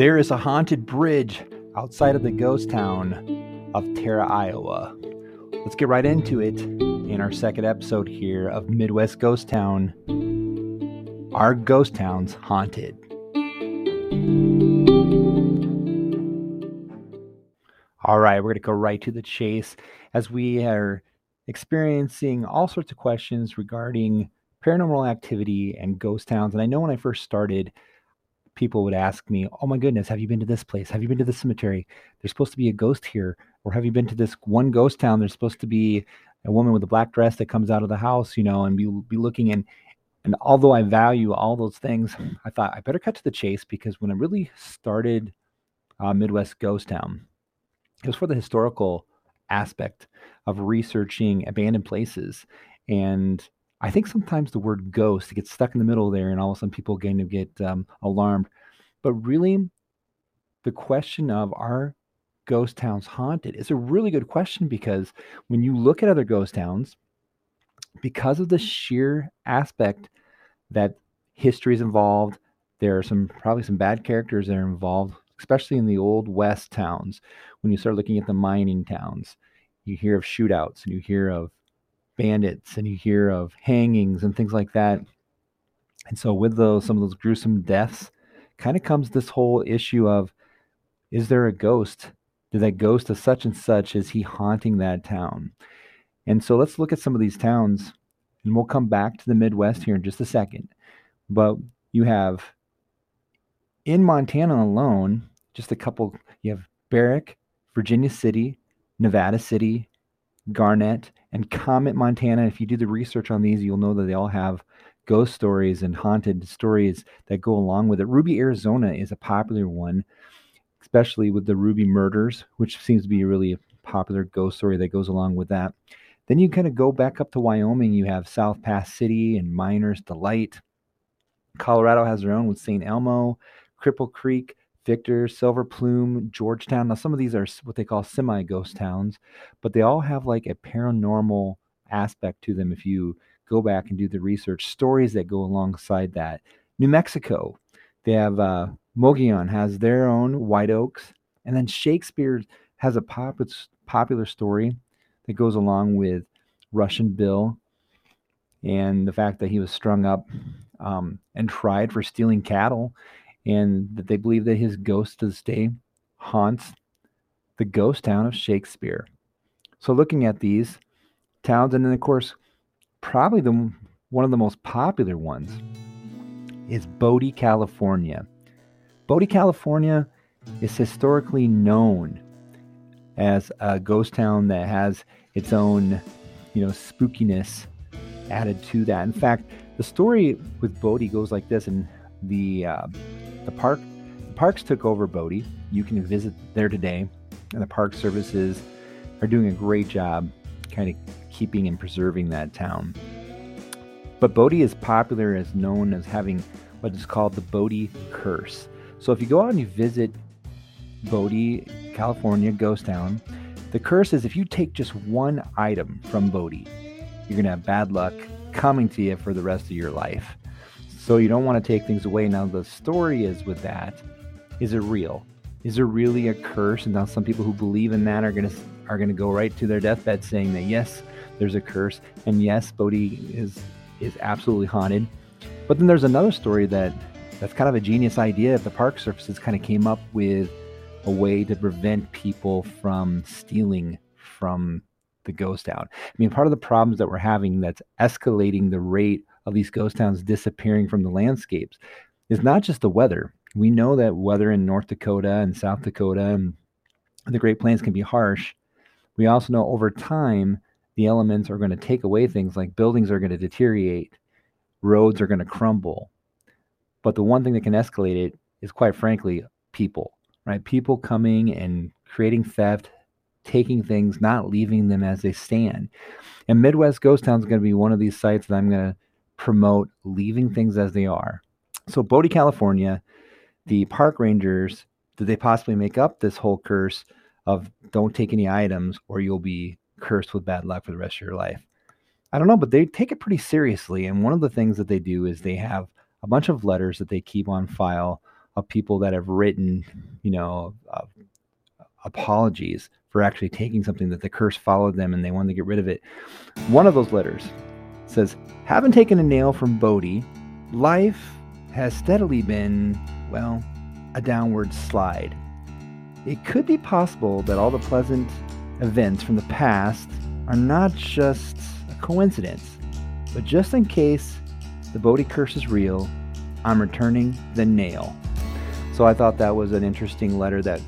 There is a haunted bridge outside of the ghost town of Tara, Iowa. Let's get right into it in our second episode here of Midwest Ghost Town. Are ghost towns haunted? All right, we're going to go right to the chase as we are experiencing all sorts of questions regarding paranormal activity and ghost towns. And I know when I first started, people would ask me, oh my goodness, have you been to this place? Have you been to this cemetery? There's supposed to be a ghost here. Or have you been to this one ghost town? There's supposed to be a woman with a black dress that comes out of the house, you know, and be looking. And although I value all those things, I thought I better cut to the chase, because when I really started Midwest Ghost Town, it was for the historical aspect of researching abandoned places. And I think sometimes the word ghost gets stuck in the middle there, and all of a sudden people kind of get alarmed. But really, the question of are ghost towns haunted is a really good question, because when you look at other ghost towns, because of the sheer aspect that history is involved, there are probably some bad characters that are involved, especially in the old West towns. When you start looking at the mining towns, you hear of shootouts, and you hear of bandits, and you hear of hangings and things like that. And so with some of those gruesome deaths kind of comes this whole issue of, is there a ghost? Did that ghost of such and such, is he haunting that town? And so let's look at some of these towns, and we'll come back to the Midwest here in just a second. But you have, in Montana alone, just a couple, you have Barrick, Virginia City, Nevada City, Garnett, and Comet, Montana. If you do the research on these, you'll know that they all have ghost stories and haunted stories that go along with it. Ruby, Arizona is a popular one, especially with the Ruby murders, which seems to be a really popular ghost story that goes along with that. Then you kind of go back up to Wyoming. You have South Pass City and Miner's Delight. Colorado has their own with St. Elmo, Cripple Creek, Victor, Silver Plume, Georgetown. Now, some of these are what they call semi-ghost towns, but they all have like a paranormal aspect to them if you go back and do the research, stories that go alongside that. New Mexico, they have Mogollon has their own, White Oaks, and then Shakespeare has a popular story that goes along with Russian Bill and the fact that he was strung up and tried for stealing cattle, and that they believe that his ghost to this day haunts the ghost town of Shakespeare. So looking at these towns, and then of course, probably one of the most popular ones is Bodie, California. Bodie, California is historically known as a ghost town that has its own, you know, spookiness added to that. In fact, the story with Bodie goes like this, and the parks took over Bodie. You can visit there today, and the park services are doing a great job kind of keeping and preserving that town. But Bodie is popular, as known as having what is called the Bodie curse. So if you go out and you visit Bodie, California ghost town, the curse is if you take just one item from Bodie, you're going to have bad luck coming to you for the rest of your life. So you don't want to take things away. Now the story is with that, is it real? Is there really a curse? And now some people who believe in that are going to go right to their deathbed saying that yes, there's a curse, and yes, Bodie is absolutely haunted. But then there's another story that's kind of a genius idea. The park services kind of came up with a way to prevent people from stealing from the ghost town. I mean, part of the problems that we're having that's escalating the rate of these ghost towns disappearing from the landscapes is not just the weather. We know that weather in North Dakota and South Dakota and the Great Plains can be harsh. We also know over time, the elements are going to take away things, like buildings are going to deteriorate, roads are going to crumble. But the one thing that can escalate it is, quite frankly, people, right? People coming and creating theft, taking things, not leaving them as they stand. And Midwest Ghost Town is going to be one of these sites that I'm going to promote, leaving things as they are. So Bodie, California, the park rangers, did they possibly make up this whole curse of don't take any items or you'll be cursed with bad luck for the rest of your life? I don't know, but they take it pretty seriously. And one of the things that they do is they have a bunch of letters that they keep on file of people that have written, you know, apologies for actually taking something that the curse followed them and they wanted to get rid of it. One of those letters says, "Haven't taken a nail from Bodie. Life has steadily been, well, a downward slide. It could be possible that all the pleasant events from the past are not just a coincidence, but just in case the Bodie curse is real, I'm returning the nail." So I thought that was an interesting letter that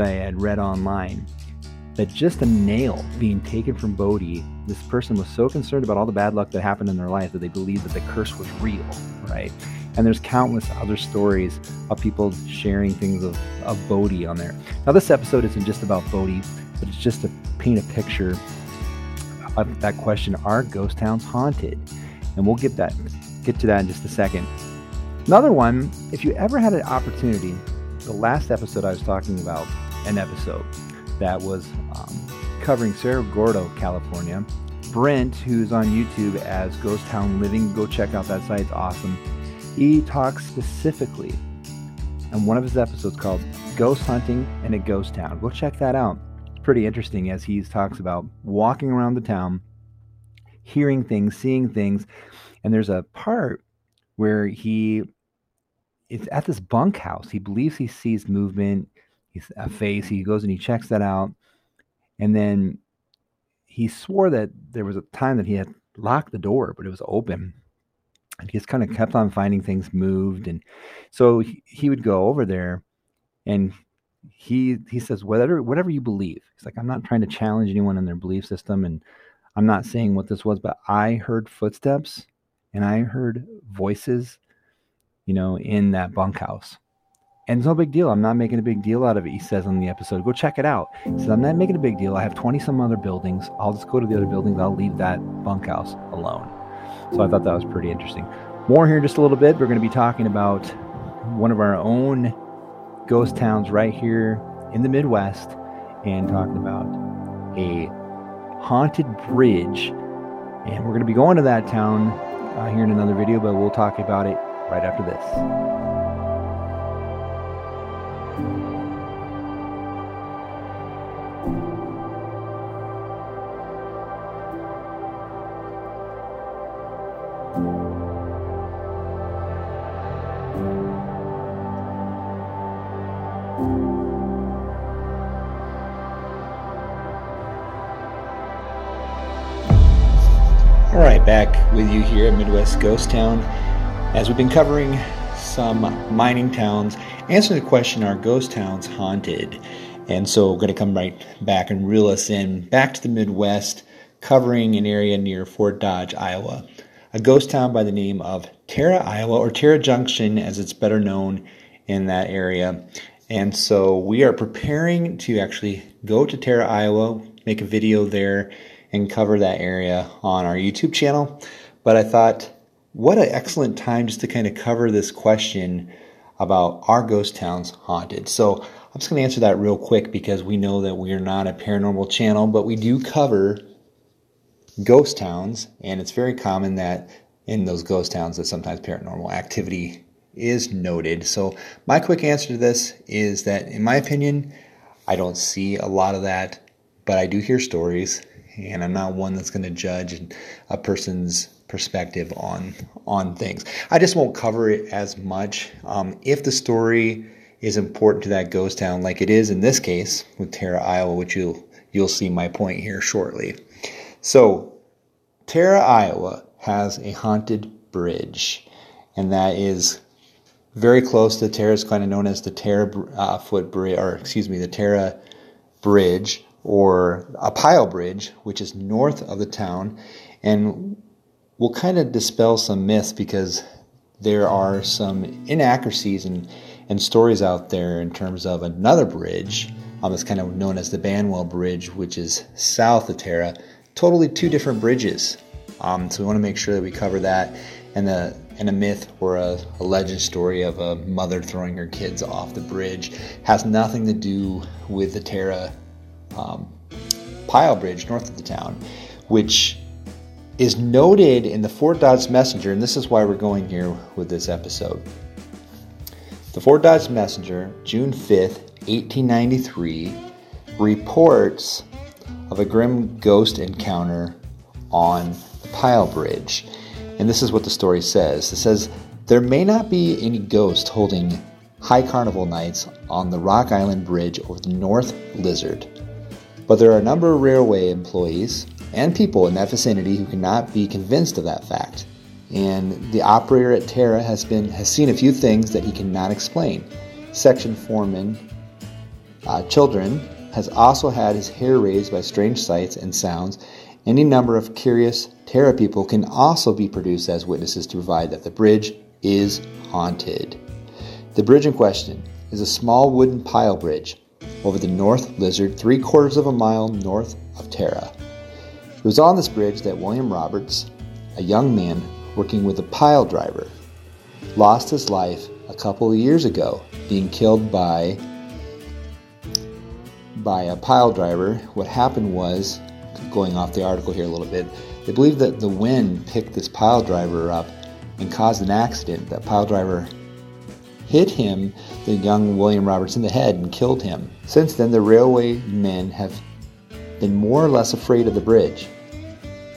I had read online, that just a nail being taken from Bodie, this person was so concerned about all the bad luck that happened in their life that they believed that the curse was real, right? And there's countless other stories of people sharing things of Bodie on there. Now, this episode isn't just about Bodie, but it's just to paint a picture of that question, are ghost towns haunted? And we'll get to that in just a second. Another one, if you ever had an opportunity, the last episode I was talking about, an episode that was covering Cerro Gordo, California. Brent, who's on YouTube as Ghost Town Living, go check out that site, it's awesome. He talks specifically on one of his episodes called Ghost Hunting in a Ghost Town. Go check that out. It's pretty interesting as he talks about walking around the town, hearing things, seeing things. And there's a part where he is at this bunkhouse. He believes he sees movement, a face. He goes and he checks that out. And then he swore that there was a time that he had locked the door, but it was open. And he just kind of kept on finding things moved. And so he would go over there and he says, whatever you believe. He's like, I'm not trying to challenge anyone in their belief system. And I'm not saying what this was, but I heard footsteps and I heard voices, you know, in that bunkhouse. And it's no big deal. I'm not making a big deal out of it, he says on the episode. Go check it out. He says, I'm not making a big deal. I have 20 some other buildings. I'll just go to the other buildings. I'll leave that bunkhouse alone. So I thought that was pretty interesting. More here in just a little bit. We're going to be talking about one of our own ghost towns right here in the Midwest and talking about a haunted bridge. And we're going to be going to that town here in another video, but we'll talk about it right after this. Back with you here at Midwest Ghost Town as we've been covering some mining towns, answering the question, are ghost towns haunted? And so we're going to come right back and reel us in back to the Midwest, covering an area near Fort Dodge, Iowa, a ghost town by the name of Tara, Iowa, or Tara Junction as it's better known in that area. And so we are preparing to actually go to Tara, Iowa, make a video there and cover that area on our YouTube channel. But I thought, what an excellent time just to kind of cover this question about, are ghost towns haunted? So I'm just going to answer that real quick because we know that we are not a paranormal channel, but we do cover ghost towns, and it's very common that in those ghost towns that sometimes paranormal activity is noted. So my quick answer to this is that, in my opinion, I don't see a lot of that, but I do hear stories. And I'm not one that's going to judge a person's perspective on things. I just won't cover it as much. If the story is important to that ghost town, like it is in this case with Tara, Iowa, which you'll see my point here shortly. So Tara, Iowa has a haunted bridge, and that is very close to Tara. It's kind of known as the the Tara Bridge, or a pile bridge, which is north of the town. And we'll kind of dispel some myths because there are some inaccuracies and stories out there in terms of another bridge that's kind of known as the Banwell Bridge, which is south of Tara. Totally two different bridges. So we want to make sure that we cover that and a myth or a legend story of a mother throwing her kids off the bridge. Has nothing to do with the Tara pile bridge north of the town, which is noted in the Fort Dodge Messenger, and this is why we're going here with this episode. The Fort Dodge Messenger, June 5th, 1893, reports of a grim ghost encounter on the Pile Bridge. And this is what the story says. It says, "There may not be any ghost holding high carnival nights on the Rock Island Bridge over the North Lizard, but there are a number of railway employees and people in that vicinity who cannot be convinced of that fact. And the operator at Tara has seen a few things that he cannot explain. Section foreman Children has also had his hair raised by strange sights and sounds. Any number of curious Tara people can also be produced as witnesses to provide that the bridge is haunted. The bridge in question is a small wooden pile bridge over the North Lizard, 3/4 of a mile north of Tara. It was on this bridge that William Roberts, a young man working with a pile driver, lost his life a couple of years ago, being killed by a pile driver. What happened was, going off the article here a little bit, they believe that the wind picked this pile driver up and caused an accident. That pile driver hit him, the young William Roberts, in the head and killed him. Since then, the railway men have been more or less afraid of the bridge,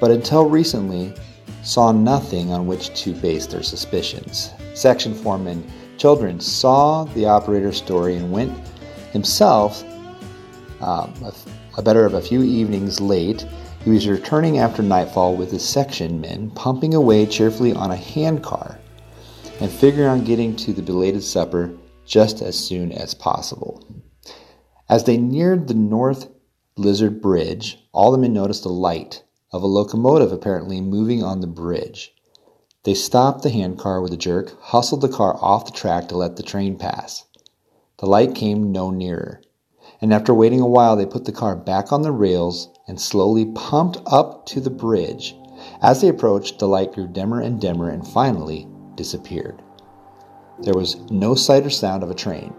but until recently saw nothing on which to base their suspicions. Section foreman Children saw the operator's story and went himself a few evenings late. He was returning after nightfall with his section men, pumping away cheerfully on a hand car and figuring on getting to the belated supper just as soon as possible. As they neared the North Lizard Bridge, all the men noticed a light of a locomotive apparently moving on the bridge. They stopped the hand car with a jerk, hustled the car off the track to let the train pass. The light came no nearer, and after waiting a while, they put the car back on the rails and slowly pumped up to the bridge. As they approached, the light grew dimmer and dimmer and finally disappeared. There was no sight or sound of a train.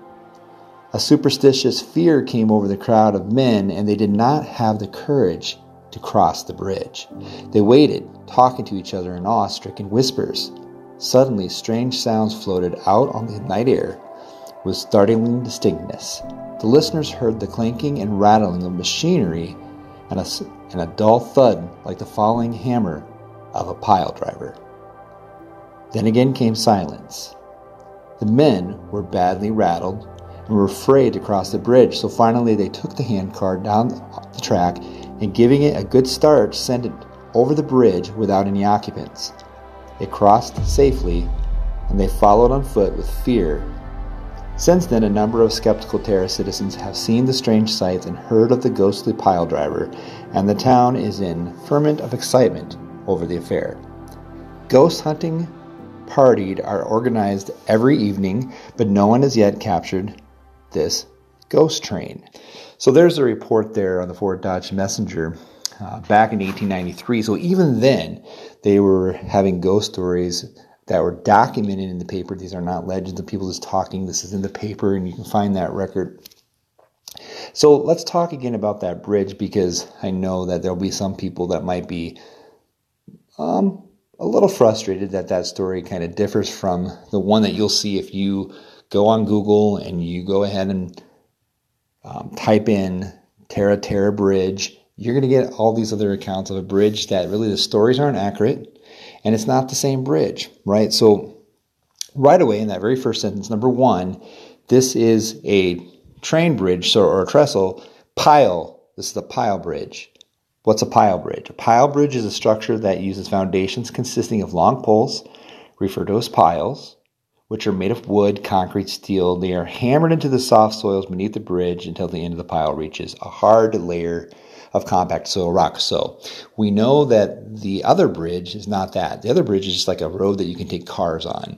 A superstitious fear came over the crowd of men, and they did not have the courage to cross the bridge. They waited, talking to each other in awe-stricken whispers. Suddenly, strange sounds floated out on the night air with startling distinctness. The listeners heard the clanking and rattling of machinery and a dull thud like the falling hammer of a pile driver. Then again came silence. The men were badly rattled and were afraid to cross the bridge, so finally they took the hand car down the track and, giving it a good start, sent it over the bridge without any occupants. It crossed safely, and they followed on foot with fear. Since then, a number of skeptical Tara citizens have seen the strange sights and heard of the ghostly pile driver, and the town is in ferment of excitement over the affair. Ghost hunting parties are organized every evening, but no one has yet captured this ghost train." So there's a report there on the Fort Dodge Messenger back in 1893. So even then, they were having ghost stories that were documented in the paper. These are not legends of people just talking. This is in the paper, and you can find that record. So let's talk again about that bridge, because I know that there'll be some people that might be a little frustrated that story kind of differs from the one that you'll see if you go on Google and you go ahead and type in Tara Bridge. You're going to get all these other accounts of a bridge that really the stories aren't accurate, and it's not the same bridge, right? So right away in that very first sentence, number one, this is a train bridge or a trestle. Pile, this is a pile bridge. What's a pile bridge? A pile bridge is a structure that uses foundations consisting of long poles, referred to as piles, which are made of wood, concrete, steel. They are hammered into the soft soils beneath the bridge until the end of the pile reaches a hard layer of compact soil rock. So we know that the other bridge is not that. The other bridge is just like a road that you can take cars on.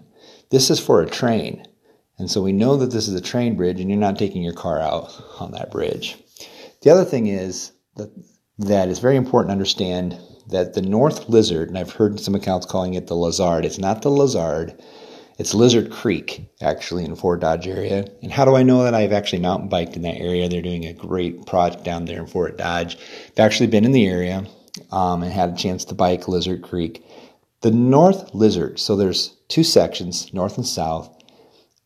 This is for a train. And so we know that this is a train bridge, and you're not taking your car out on that bridge. The other thing is that it's very important to understand that the North Lizard, and I've heard some accounts calling it the Lizard. It's not the Lizard. It's Lizard Creek, actually, in the Fort Dodge area. And how do I know that? I've actually mountain biked in that area. They're doing a great project down there in Fort Dodge. I've actually been in the area and had a chance to bike Lizard Creek. The North Lizard, so there's two sections, north and south.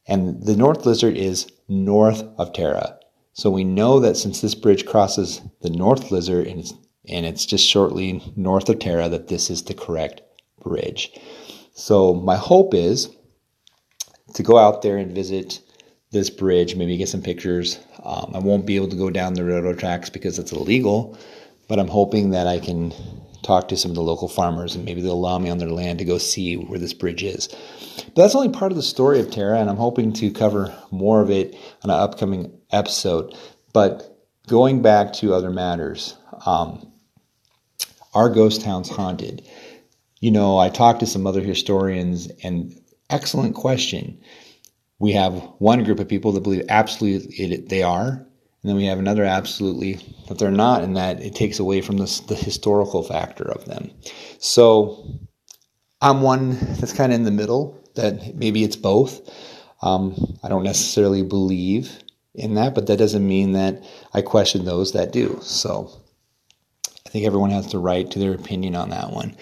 And the North Lizard is north of Tara. So we know that since this bridge crosses the North Lizard and it's just shortly north of Tara, that this is the correct bridge. So my hope is to go out there and visit this bridge, maybe get some pictures. I won't be able to go down the railroad tracks because it's illegal, but I'm hoping that I can talk to some of the local farmers and maybe they'll allow me on their land to go see where this bridge is. But that's only part of the story of Tara, and I'm hoping to cover more of it on an upcoming episode. But going back to other matters, our ghost town's haunted. You know, I talked to some other historians, and excellent question. We have one group of people that believe absolutely they are, and then we have another absolutely that they're not, and that it takes away from the historical factor of them. So I'm one that's kind of in the middle, that maybe it's both. I don't necessarily believe in that, but that doesn't mean that I question those that do. So I think everyone has the right to their opinion on that one.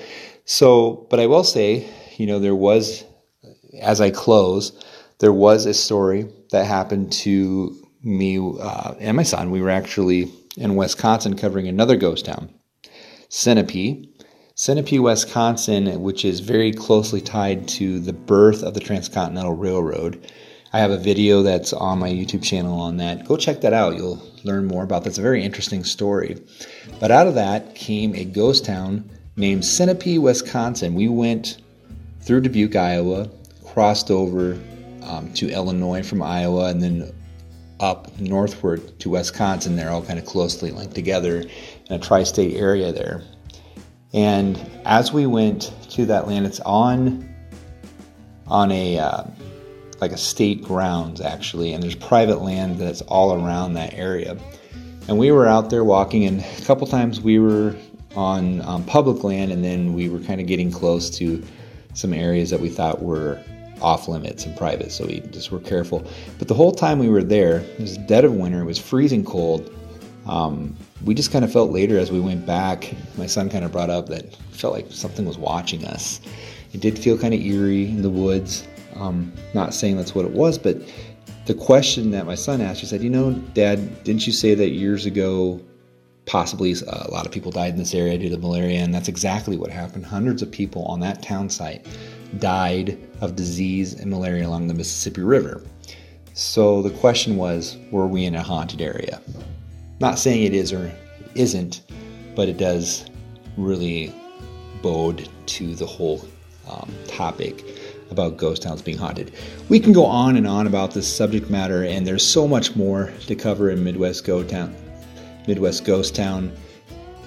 So, but I will say, you know, there was, as I close, there was a story that happened to me and my son. We were actually in Wisconsin covering another ghost town, Centipede, Wisconsin, which is very closely tied to the birth of the Transcontinental Railroad. I have a video that's on my YouTube channel on that. Go check that out. You'll learn more about that. It's a very interesting story. But out of that came a ghost town named Centipede, Wisconsin. We went through Dubuque, Iowa, crossed over to Illinois from Iowa, and then up northward to Wisconsin. They're all kind of closely linked together in a tri-state area there. And as we went to that land, it's on a like a state grounds actually, and there's private land that's all around that area. And we were out there walking, and a couple times we were on public land, and then we were kind of getting close to some areas that we thought were off limits and private, so we just were careful. But the whole time we were there, it was dead of winter, it was freezing cold. We just kind of felt later as we went back, my son kind of brought up that it felt like something was watching us. It did feel kind of eerie in the woods. Not saying that's what it was, but the question that my son asked, he said, you know, Dad, didn't you say that years ago possibly a lot of people died in this area due to malaria? And that's exactly what happened. Hundreds of people on that town site died of disease and malaria along the Mississippi River. So the question was, were we in a haunted area? Not saying it is or isn't, but it does really bode to the whole topic about ghost towns being haunted. We can go on and on about this subject matter, and there's so much more to cover in Midwest Ghost Town.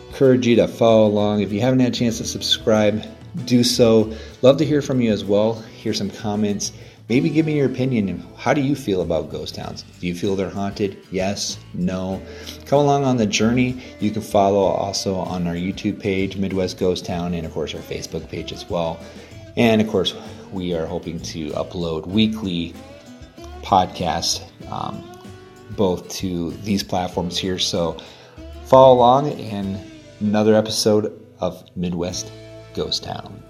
Encourage you to follow along. If you haven't had a chance to subscribe, do so. Love to hear from you as well. Hear some comments. Maybe give me your opinion. How do you feel about ghost towns? Do you feel they're haunted? Yes? No? Come along on the journey. You can follow also on our YouTube page, Midwest Ghost Town, and of course our Facebook page as well. And of course, we are hoping to upload weekly podcasts both to these platforms here. So follow along in another episode of Midwest Ghost Town.